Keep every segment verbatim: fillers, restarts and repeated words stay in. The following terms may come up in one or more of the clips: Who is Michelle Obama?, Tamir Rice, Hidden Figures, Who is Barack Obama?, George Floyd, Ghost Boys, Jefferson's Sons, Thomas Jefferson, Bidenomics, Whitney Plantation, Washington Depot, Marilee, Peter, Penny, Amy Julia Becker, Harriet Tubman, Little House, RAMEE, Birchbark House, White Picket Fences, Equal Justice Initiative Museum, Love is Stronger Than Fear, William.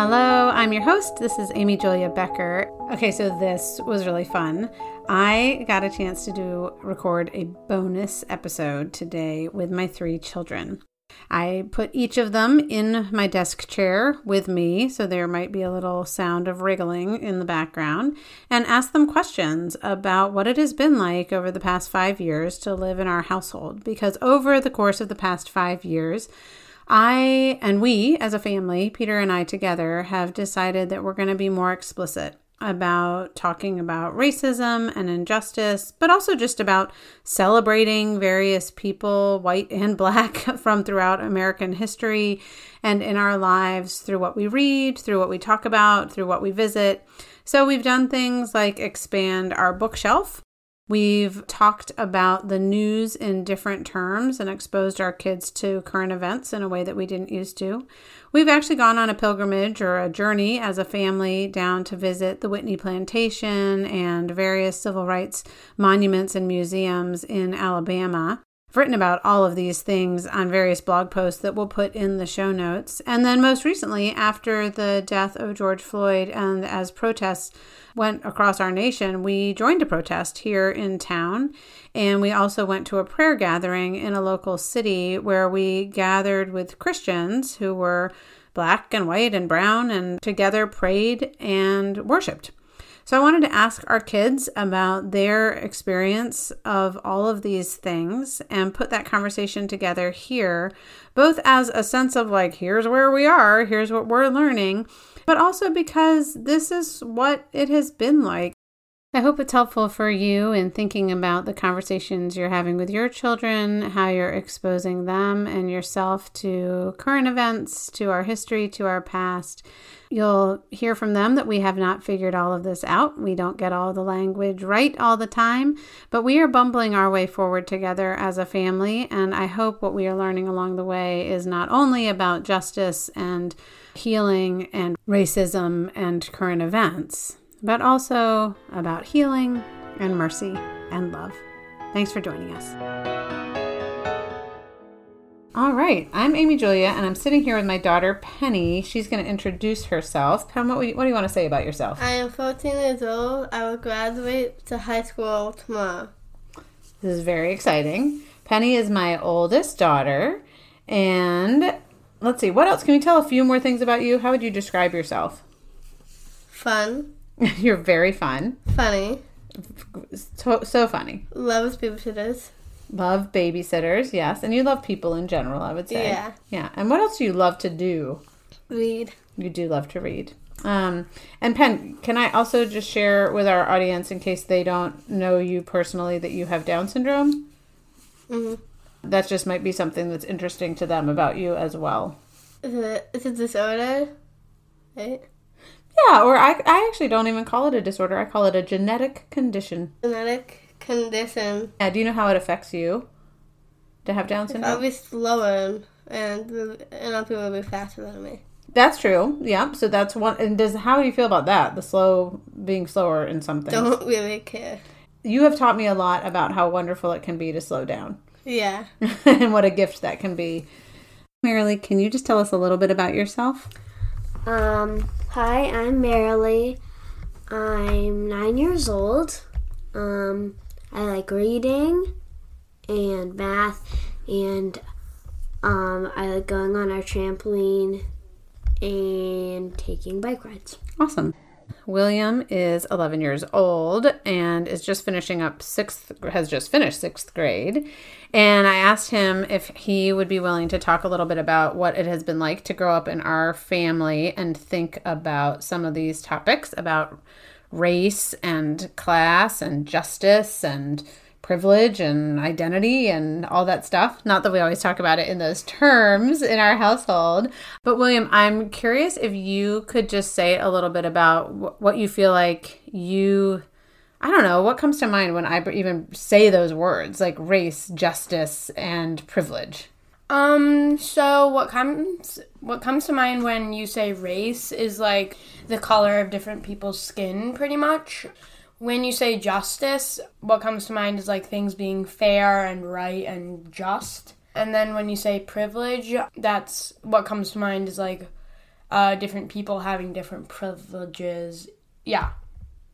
Hello, I'm your host. This is Amy Julia Becker. Okay, so this was really fun. I got a chance to do record a bonus episode today with my three children. I put each of them in my desk chair with me, so there might be a little sound of wriggling in the background, and asked them questions about what it has been like over the past five years to live in our household. Because over the course of the past five years, I and we as a family, Peter and I together, have decided that we're going to be more explicit about talking about racism and injustice, but also just about celebrating various people, white and black, from throughout American history and in our lives through what we read, through what we talk about, through what we visit. So we've done things like expand our bookshelf. We've talked about the news in different terms and exposed our kids to current events in a way that we didn't used to. We've actually gone on a pilgrimage or a journey as a family down to visit the Whitney Plantation and various civil rights monuments and museums in Alabama. I've written about all of these things on various blog posts that we'll put in the show notes. And then most recently, after the death of George Floyd and as protests went across our nation, we joined a protest here in town. And we also went to a prayer gathering in a local city where we gathered with Christians who were black and white and brown and together prayed and worshiped. So I wanted to ask our kids about their experience of all of these things and put that conversation together here, both as a sense of like, here's where we are, here's what we're learning, but also because this is what it has been like. I hope it's helpful for you in thinking about the conversations you're having with your children, how you're exposing them and yourself to current events, to our history, to our past. You'll hear from them that we have not figured all of this out. We don't get all the language right all the time, but we are bumbling our way forward together as a family, and I hope what we are learning along the way is not only about justice and healing and racism and current events, but also about healing and mercy and love. Thanks for joining us. All right, I'm Amy Julia, and I'm sitting here with my daughter, Penny. She's going to introduce herself. Penny, what, what do you want to say about yourself? I am fourteen years old. I will graduate to high school tomorrow. This is very exciting. Penny is my oldest daughter, and let's see, what else? Can you tell a few more things about you? How would you describe yourself? Fun. You're very fun. Funny. So, so funny. Loves babysitters. Love babysitters, yes. And you love people in general, I would say. Yeah. Yeah. And what else do you love to do? Read. You do love to read. Um, and Pen, can I also just share with our audience, in case they don't know you personally, that you have Down syndrome? Mm-hmm. That just might be something that's interesting to them about you as well. Is it, is it disorder? Right? Yeah, or I I actually don't even call it a disorder. I call it a genetic condition. Genetic condition. Yeah, do you know how it affects you to have Down syndrome? I'll be slower, and and I'll be a little bit faster than me. That's true, yeah. So that's one. And does how do you feel about that, the slow, being slower in something? Don't really care. You have taught me a lot about how wonderful it can be to slow down. Yeah. And what a gift that can be. Marilee, can you just tell us a little bit about yourself? Um... Hi, I'm Marilee. I'm nine years old. Um, I like reading and math, and um, I like going on our trampoline and taking bike rides. Awesome. William is eleven years old and is just finishing up sixth, has just finished sixth grade. And I asked him if he would be willing to talk a little bit about what it has been like to grow up in our family and think about some of these topics about race and class and justice and privilege and identity and all that stuff. Not that we always talk about it in those terms in our household. But William, I'm curious if you could just say a little bit about what you feel like you, I don't know, what comes to mind when I even say those words like race, justice, and privilege. Um, so what comes what comes to mind when you say race is like the color of different people's skin, pretty much. When you say justice, what comes to mind is like things being fair and right and just. And then when you say privilege, that's what comes to mind is like uh, different people having different privileges. Yeah,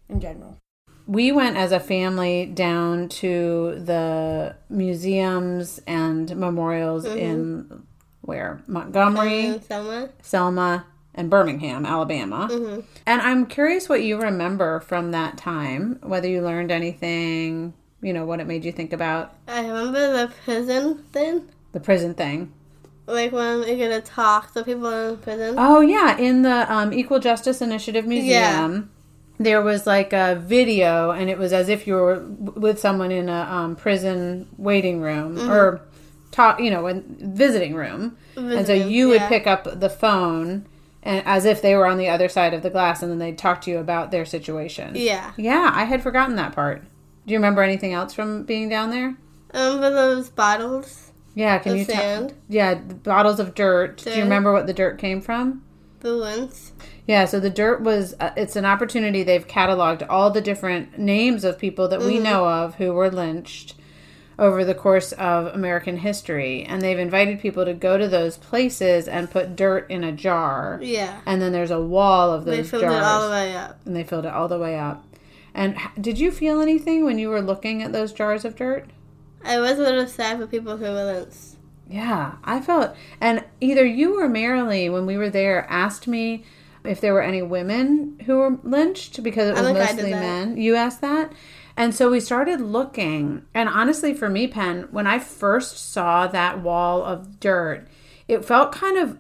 in general. We went as a family down to the museums and memorials mm-hmm. in where? Montgomery, uh, Selma, Selma, and Birmingham, Alabama. Mm-hmm. And I'm curious what you remember from that time, whether you learned anything, you know, what it made you think about. I remember the prison thing. The prison thing. Like when we get to talk to people in prison. Oh, yeah. In the um, Equal Justice Initiative Museum. Yeah. There was like a video, and it was as if you were with someone in a um, prison waiting room mm-hmm. or, talk, you know, in visiting room. Visiting, and so you yeah. would pick up the phone and as if they were on the other side of the glass, and then they'd talk to you about their situation. Yeah. Yeah, I had forgotten that part. Do you remember anything else from being down there? Um, for those bottles. Yeah, can of you sand. T- yeah, bottles of dirt. dirt. Do you remember what the dirt came from? The lens. Yeah, so the dirt was, uh, it's an opportunity. They've cataloged all the different names of people that mm-hmm. we know of who were lynched over the course of American history. And they've invited people to go to those places and put dirt in a jar. Yeah. And then there's a wall of those jars. They filled jars, it all the way up. And they filled it all the way up. And did you feel anything when you were looking at those jars of dirt? I was a little sad for people who were lynched. Yeah, I felt, and either you or Marilee, when we were there, asked me if there were any women who were lynched, because it was mostly men. You asked that? And so we started looking. And honestly, for me, Penn, when I first saw that wall of dirt, it felt kind of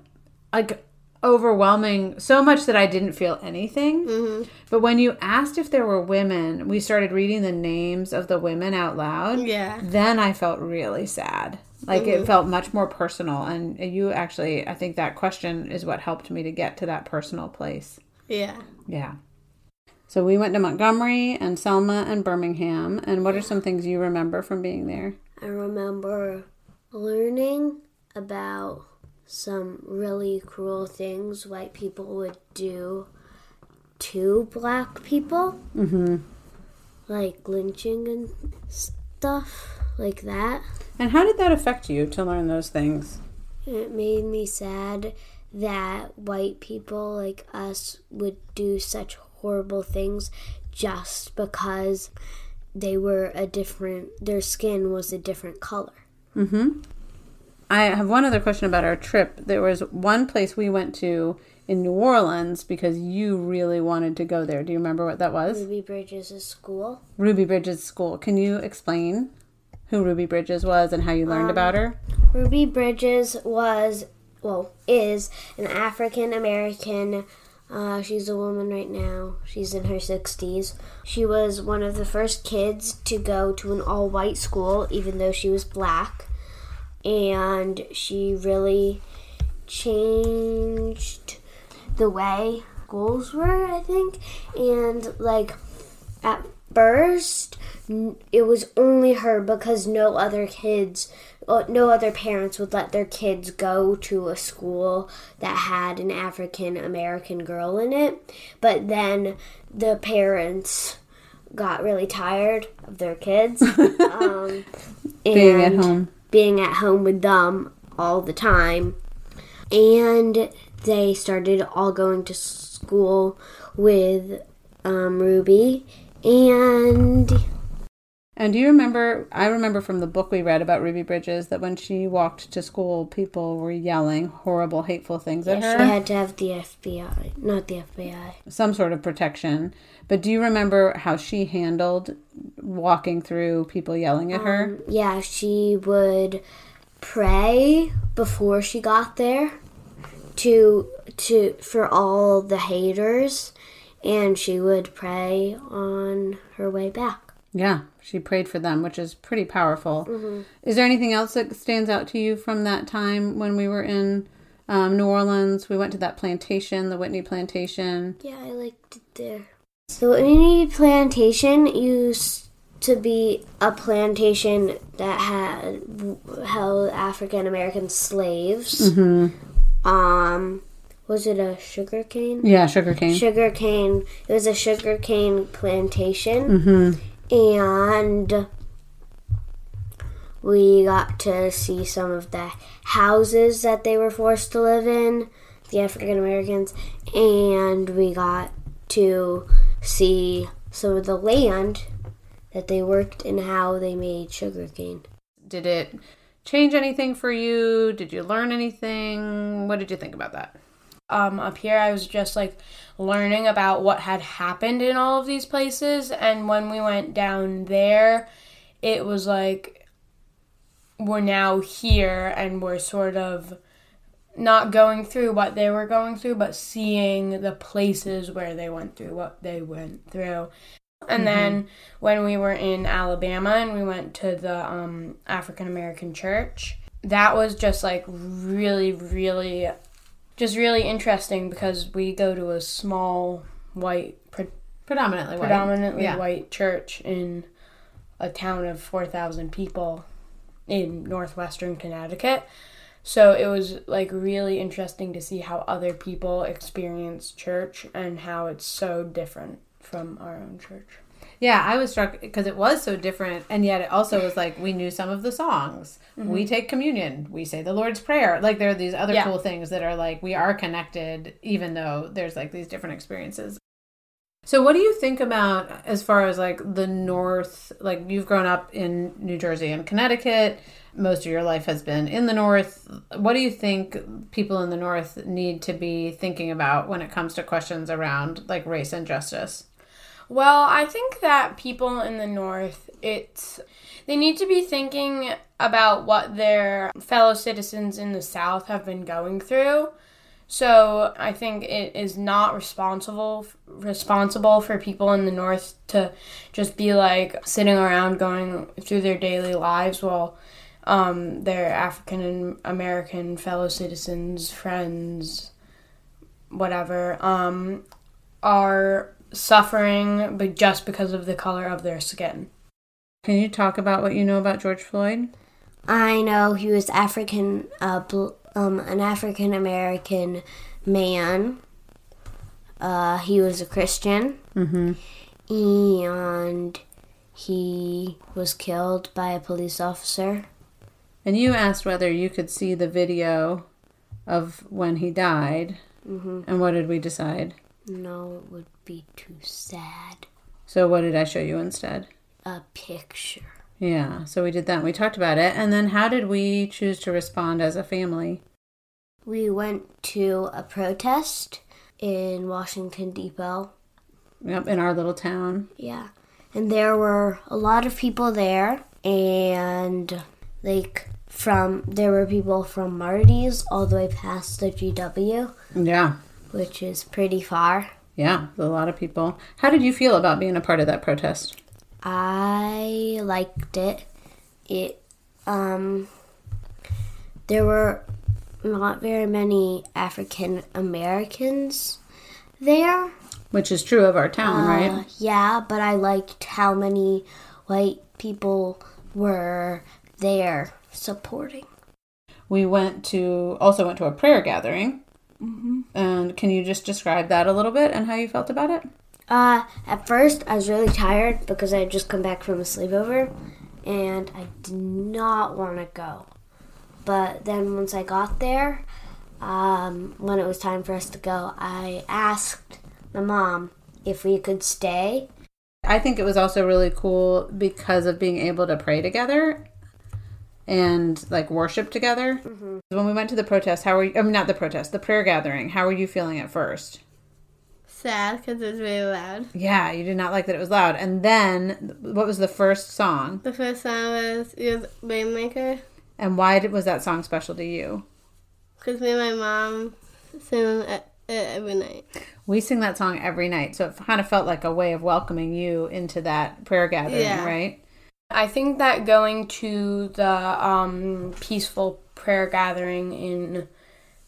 like overwhelming, so much that I didn't feel anything. Mm-hmm. But when you asked if there were women, we started reading the names of the women out loud. Yeah. Then I felt really sad. Like, mm-hmm. it felt much more personal. And you actually, I think that question is what helped me to get to that personal place. Yeah. Yeah. So we went to Montgomery and Selma and Birmingham. And what are some things you remember from being there? I remember learning about some really cruel things white people would do to black people. Mm-hmm. Like lynching and stuff like that. And how did that affect you to learn those things? It made me sad that white people like us would do such horrible things just because they were a different, their skin was a different color. Mm-hmm. I have one other question about our trip. There was one place we went to in New Orleans because you really wanted to go there. Do you remember what that was? Ruby Bridges' school. Ruby Bridges' school. Can you explain who Ruby Bridges was and how you learned um, about her? Ruby Bridges was, well, is an African-American. Uh, she's a woman right now. She's in her sixties. She was one of the first kids to go to an all-white school, even though she was black. And she really changed the way schools were, I think. And, like, at first, it was only her because no other kids, no other parents would let their kids go to a school that had an African-American girl in it. But then the parents got really tired of their kids. um, being and at home. Being at home with them all the time. And they started all going to school with um, Ruby. And and do you remember, I remember from the book we read about Ruby Bridges that when she walked to school, people were yelling horrible, hateful things yes, at her. She had to have the F B I, not the F B I. Some sort of protection. But do you remember how she handled walking through people yelling at um, her? Yeah, she would pray before she got there to to for all the haters. And she would pray on her way back. Yeah, she prayed for them, which is pretty powerful. Mm-hmm. Is there anything else that stands out to you from that time when we were in um, New Orleans? We went to that plantation, the Whitney Plantation. Yeah, I liked it there. The Whitney Plantation used to be a plantation that had held African-American slaves. Mm-hmm. Um... Was it a sugarcane? Yeah, sugarcane. Sugarcane. It was a sugarcane plantation. Mm-hmm. And we got to see some of the houses that they were forced to live in the African Americans, and we got to see some of the land that they worked and how they made sugarcane. Did it change anything for you? Did you learn anything? What did you think about that? Um, up here, I was just like learning about what had happened in all of these places. And when we went down there, it was like we're now here and we're sort of not going through what they were going through, but seeing the places where they went through what they went through. And mm-hmm. then when we were in Alabama and we went to the um, African American church, that was just like really, really, just really interesting because we go to a small white, pre- predominantly white, predominantly yeah. white church in a town of four thousand people in northwestern Connecticut. So it was like really interesting to see how other people experience church and how it's so different from our own church. Yeah, I was struck because it was so different, and yet it also was like we knew some of the songs. Mm-hmm. We take communion. We say the Lord's Prayer. Like there are these other yeah. cool things that are like we are connected, even though there's like these different experiences. So what do you think about as far as like the North? Like you've grown up in New Jersey and Connecticut. Most of your life has been in the North. What do you think people in the North need to be thinking about when it comes to questions around like race and justice? Well, I think that people in the North, it's they need to be thinking about what their fellow citizens in the South have been going through. So I think it is not responsible responsible for people in the North to just be like sitting around going through their daily lives while um, their African American fellow citizens, friends, whatever, um, are suffering but just because of the color of their skin. Can you talk about what you know about George Floyd? I know he was African, uh, bl- um, an African American man. Uh, he was a Christian, mm-hmm. and he was killed by a police officer. And you asked whether you could see the video of when he died, mm-hmm. and what did we decide? No, it would be too sad. So what did I show you instead? A picture. Yeah, so we did that and we talked about it. And then how did we choose to respond as a family? We went to a protest in Washington Depot. Yep, in our little town. Yeah, and there were a lot of people there. And like from, there were people from Marty's all the way past the G W. Yeah. Which is pretty far. Yeah, a lot of people. How did you feel about being a part of that protest? I liked it. It, um, there were not very many African Americans there. Which is true of our town, uh, right? Yeah, but I liked how many white people were there supporting. We went to, also went to a prayer gathering. Mm-hmm. And can you just describe that a little bit and how you felt about it? Uh, at first, I was really tired because I had just come back from a sleepover, and I did not want to go. But then once I got there, um, when it was time for us to go, I asked my mom if we could stay. I think it was also really cool because of being able to pray together and like worship together. Mm-hmm. When we went to the protest, how were you, I mean, not the protest, the prayer gathering, how were you feeling at first? Sad, because it was really loud. Yeah, you did not like that it was loud. And then, what was the first song? The first song was, it was Rainmaker. And why did, was that song special to you? Because me and my mom sing it every night. We sing that song every night, so it kind of felt like a way of welcoming you into that prayer gathering, yeah. right? I think that going to the um, peaceful prayer gathering in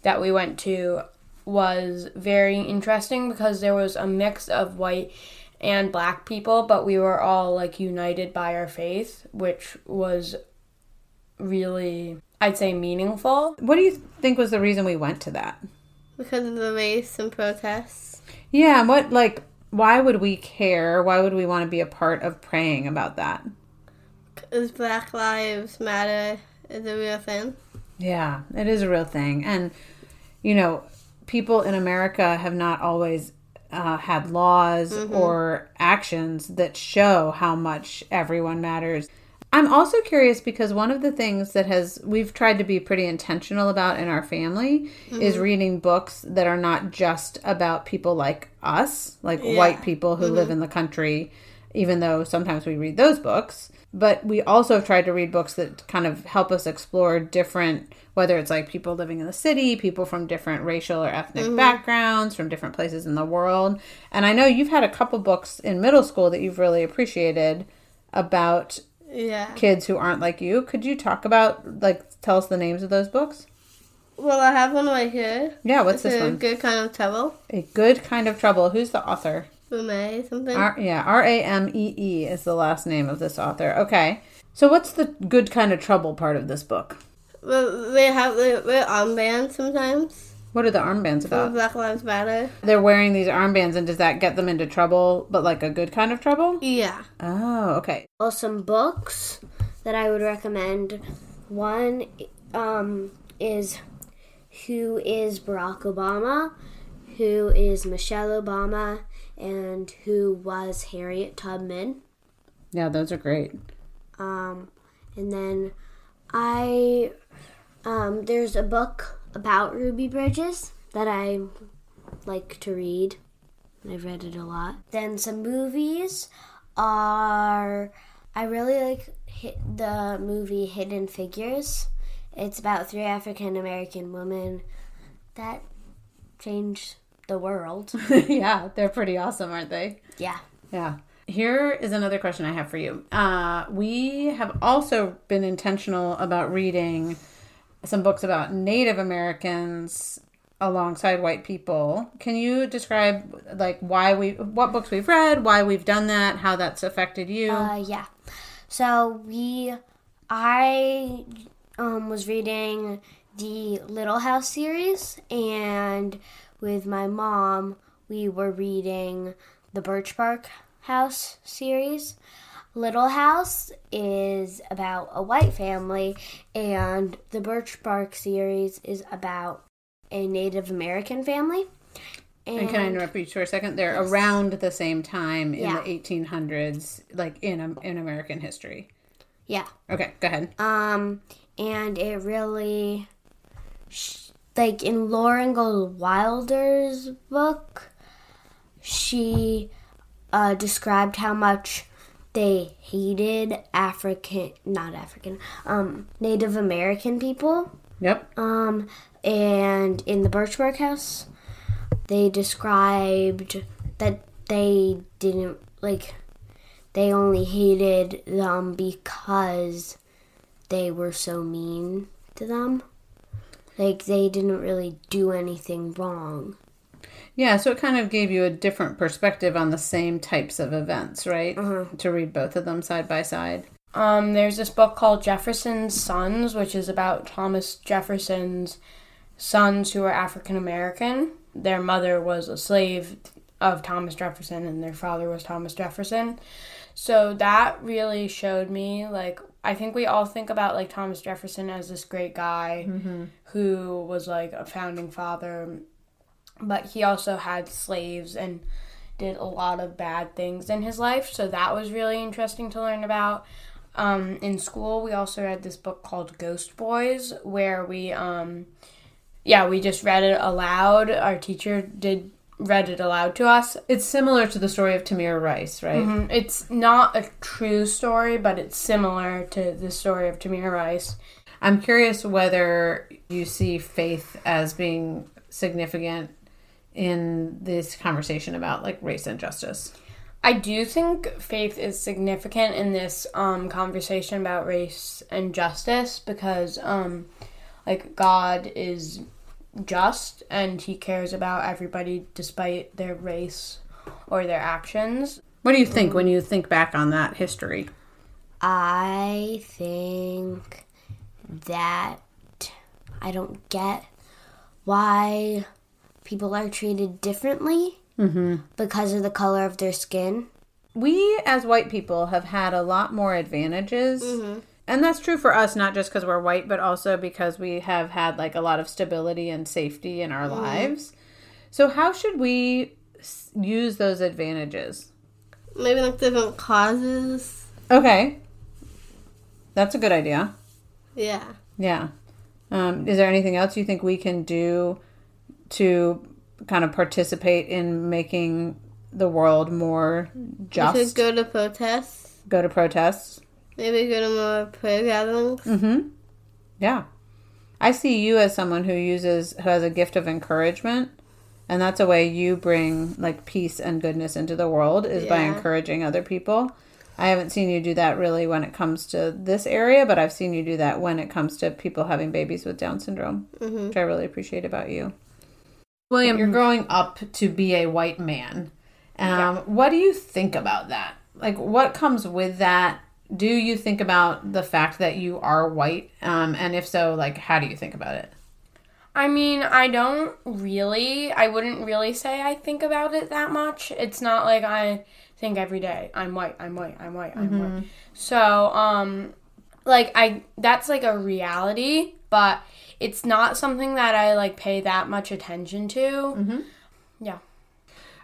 that we went to was very interesting because there was a mix of white and black people, but we were all like united by our faith, which was really, I'd say, meaningful. What do you think was the reason we went to that? Because of the race and protests. Yeah, and what like why would we care? Why would we want to be a part of praying about that? Is Black Lives Matter is a real thing? Yeah, it is a real thing. And, you know, people in America have not always uh, had laws mm-hmm. or actions that show how much everyone matters. I'm also curious because one of the things that has we've tried to be pretty intentional about in our family mm-hmm. is reading books that are not just about people like us, like yeah. white people who mm-hmm. live in the country, even though sometimes we read those books. But we also have tried to read books that kind of help us explore different, whether it's like people living in the city, people from different racial or ethnic mm-hmm. backgrounds, from different places in the world. And I know you've had a couple books in middle school that you've really appreciated about yeah. kids who aren't like you. Could you talk about, like, tell us the names of those books? Well, I have one right here. Yeah, what's it's this one? A Good Kind of Trouble. A Good Kind of Trouble. Who's the author? Ramee something? R- yeah, R A M E E is the last name of this author. Okay. So what's the good kind of trouble part of this book? Well, they have they wear armbands sometimes. What are the armbands about? Black Lives Matter. They're wearing these armbands, and does that get them into trouble, but like a good kind of trouble? Yeah. Oh, okay. Well, some books that I would recommend. One um, is Who is Barack Obama? Who is Michelle Obama? And Who was Harriet Tubman? Yeah, those are great. Um, and then I, um, there's a book about Ruby Bridges that I like to read. I've read it a lot. Then some movies are, I really like hit the movie Hidden Figures. It's about three African-American women that changed the world. Yeah, they're pretty awesome, aren't they? Yeah. Yeah. Here is another question I have for you. Uh, we have also been intentional about reading some books about Native Americans alongside white people. Can you describe, like, why we, what books we've read, why we've done that, how that's affected you? Uh, yeah. So we, I um, was reading the Little House series, and with my mom, we were reading the Birchbark House series. Little House is about a white family, and the Birchbark series is about a Native American family. And, and can I interrupt you for a second? They're yes. around the same time in yeah. the eighteen hundreds, like in in American history. Yeah. Okay, go ahead. Um, and it really... Sh- Like, in Lauren Gold Wilder's book, she uh, described how much they hated African, not African, um, Native American people. Yep. Um, and in the Birchbark House, they described that they didn't, like, they only hated them because they were so mean to them. Like, they didn't really do anything wrong. Yeah, so it kind of gave you a different perspective on the same types of events, right? Uh-huh. To read both of them side by side. Um, there's this book called Jefferson's Sons, which is about Thomas Jefferson's sons who are African American. Their mother was a slave of Thomas Jefferson, and their father was Thomas Jefferson. So that really showed me, like, I think we all think about, like, Thomas Jefferson as this great guy mm-hmm. who was, like, a founding father, but he also had slaves and did a lot of bad things in his life, so that was really interesting to learn about. Um, in school, we also read this book called Ghost Boys, where we, um, yeah, we just read it aloud. Our teacher did read it aloud to us. It's similar to the story of Tamir Rice, right? Mm-hmm. It's not a true story, but it's similar to the story of Tamir Rice. I'm curious whether you see faith as being significant in this conversation about, like, race and justice. I do think faith is significant in this um, conversation about race and justice because, um, like, God is just, and he cares about everybody despite their race or their actions. What do you think when you think back on that history? I think that I don't get why people are treated differently mm-hmm. because of the color of their skin. We as white people have had a lot more advantages mm-hmm. And that's true for us, not just because we're white, but also because we have had like a lot of stability and safety in our mm. lives. So how should we use those advantages? Maybe like different causes. Okay. That's a good idea. Yeah. Yeah. Um, is there anything else you think we can do to kind of participate in making the world more just? We should go to protests. Go to protests. Maybe go to more prayer gatherings. Mm-hmm. Yeah. I see you as someone who uses, who has a gift of encouragement. And that's a way you bring, like, peace and goodness into the world, is yeah. by encouraging other people. I haven't seen you do that really when it comes to this area, but I've seen you do that when it comes to people having babies with Down syndrome, mm-hmm. which I really appreciate about you. William, you're growing up to be a white man. Um, yeah. What do you think about that? Like, what comes with that? Do you think about the fact that you are white? Um, and if so, like, how do you think about it? I mean, I don't really, I wouldn't really say I think about it that much. It's not like I think every day, I'm white, I'm white, I'm white, I'm mm-hmm. white. So, um, like, I, that's, like, a reality, but it's not something that I, like, pay that much attention to. Mm-hmm. Yeah.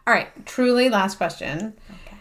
All right, truly last question. Okay.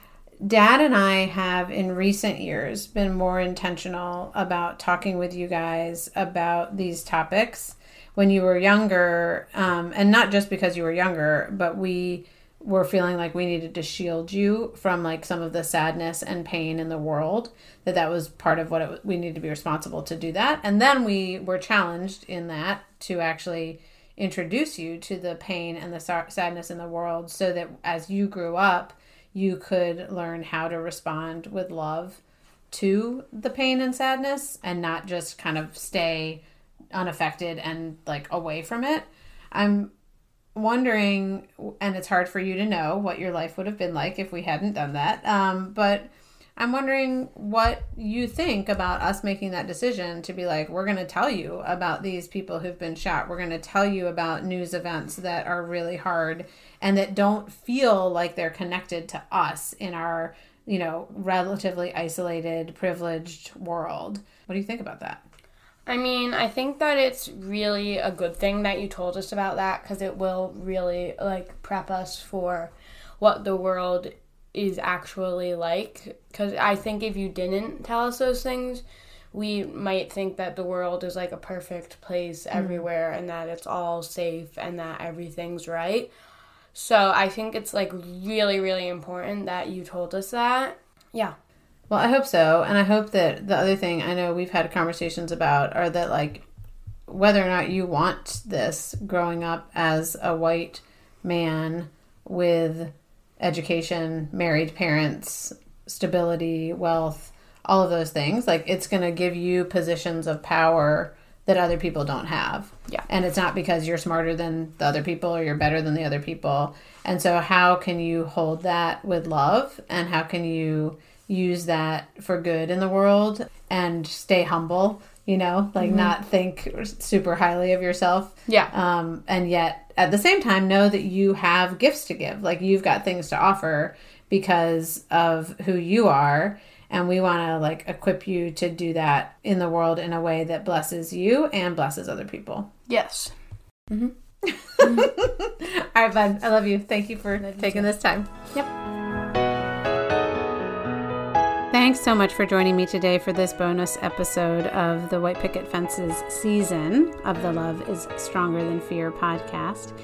Dad and I have, in recent years, been more intentional about talking with you guys about these topics. When you were younger, um, and not just because you were younger, but we were feeling like we needed to shield you from, like, some of the sadness and pain in the world, that that was part of what it was, we needed to be responsible to do that. And then we were challenged in that to actually introduce you to the pain and the so- sadness in the world, so that as you grew up, you could learn how to respond with love to the pain and sadness, and not just kind of stay unaffected and, like, away from it. I'm wondering, and it's hard for you to know what your life would have been like if we hadn't done that, um, but I'm wondering what you think about us making that decision to be like, we're going to tell you about these people who've been shot. We're going to tell you about news events that are really hard and that don't feel like they're connected to us in our, you know, relatively isolated, privileged world. What do you think about that? I mean, I think that it's really a good thing that you told us about that, because it will really, like, prep us for what the world is actually like. Because I think if you didn't tell us those things, we might think that the world is, like, a perfect place mm-hmm. everywhere, and that it's all safe and that everything's right. So I think it's, like, really, really important that you told us that. Yeah. Well, I hope so, and I hope that the other thing I know we've had conversations about are that, like, whether or not you want this growing up as a white man with education, married parents, stability, wealth, all of those things, like, it's going to give you positions of power that other people don't have. Yeah. And it's not because you're smarter than the other people or you're better than the other people. And so how can you hold that with love, and how can you use that for good in the world and stay humble, you know, like mm-hmm. not think super highly of yourself. Yeah. Um, and yet at the same time, know that you have gifts to give. Like, you've got things to offer because of who you are. And we want to, like, equip you to do that in the world in a way that blesses you and blesses other people. Yes. Mm-hmm. Mm-hmm. All right, bud. I love you. Thank you for love taking you this time. Yep. Thanks so much for joining me today for this bonus episode of the White Picket Fences season of the Love is Stronger Than Fear podcast.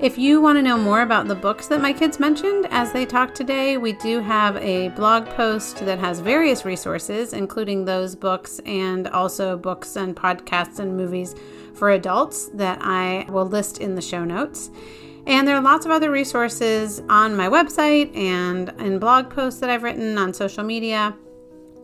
If you want to know more about the books that my kids mentioned as they talked today, we do have a blog post that has various resources, including those books and also books and podcasts and movies for adults that I will list in the show notes. And there are lots of other resources on my website and in blog posts that I've written on social media.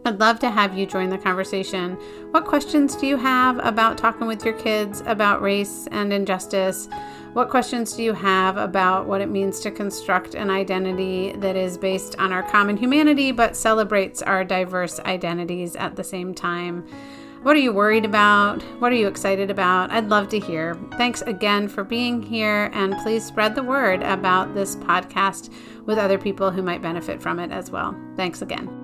I'd love to have you join the conversation. What questions do you have about talking with your kids about race and injustice? What questions do you have about what it means to construct an identity that is based on our common humanity but celebrates our diverse identities at the same time? What are you worried about? What are you excited about? I'd love to hear. Thanks again for being here, and please spread the word about this podcast with other people who might benefit from it as well. Thanks again.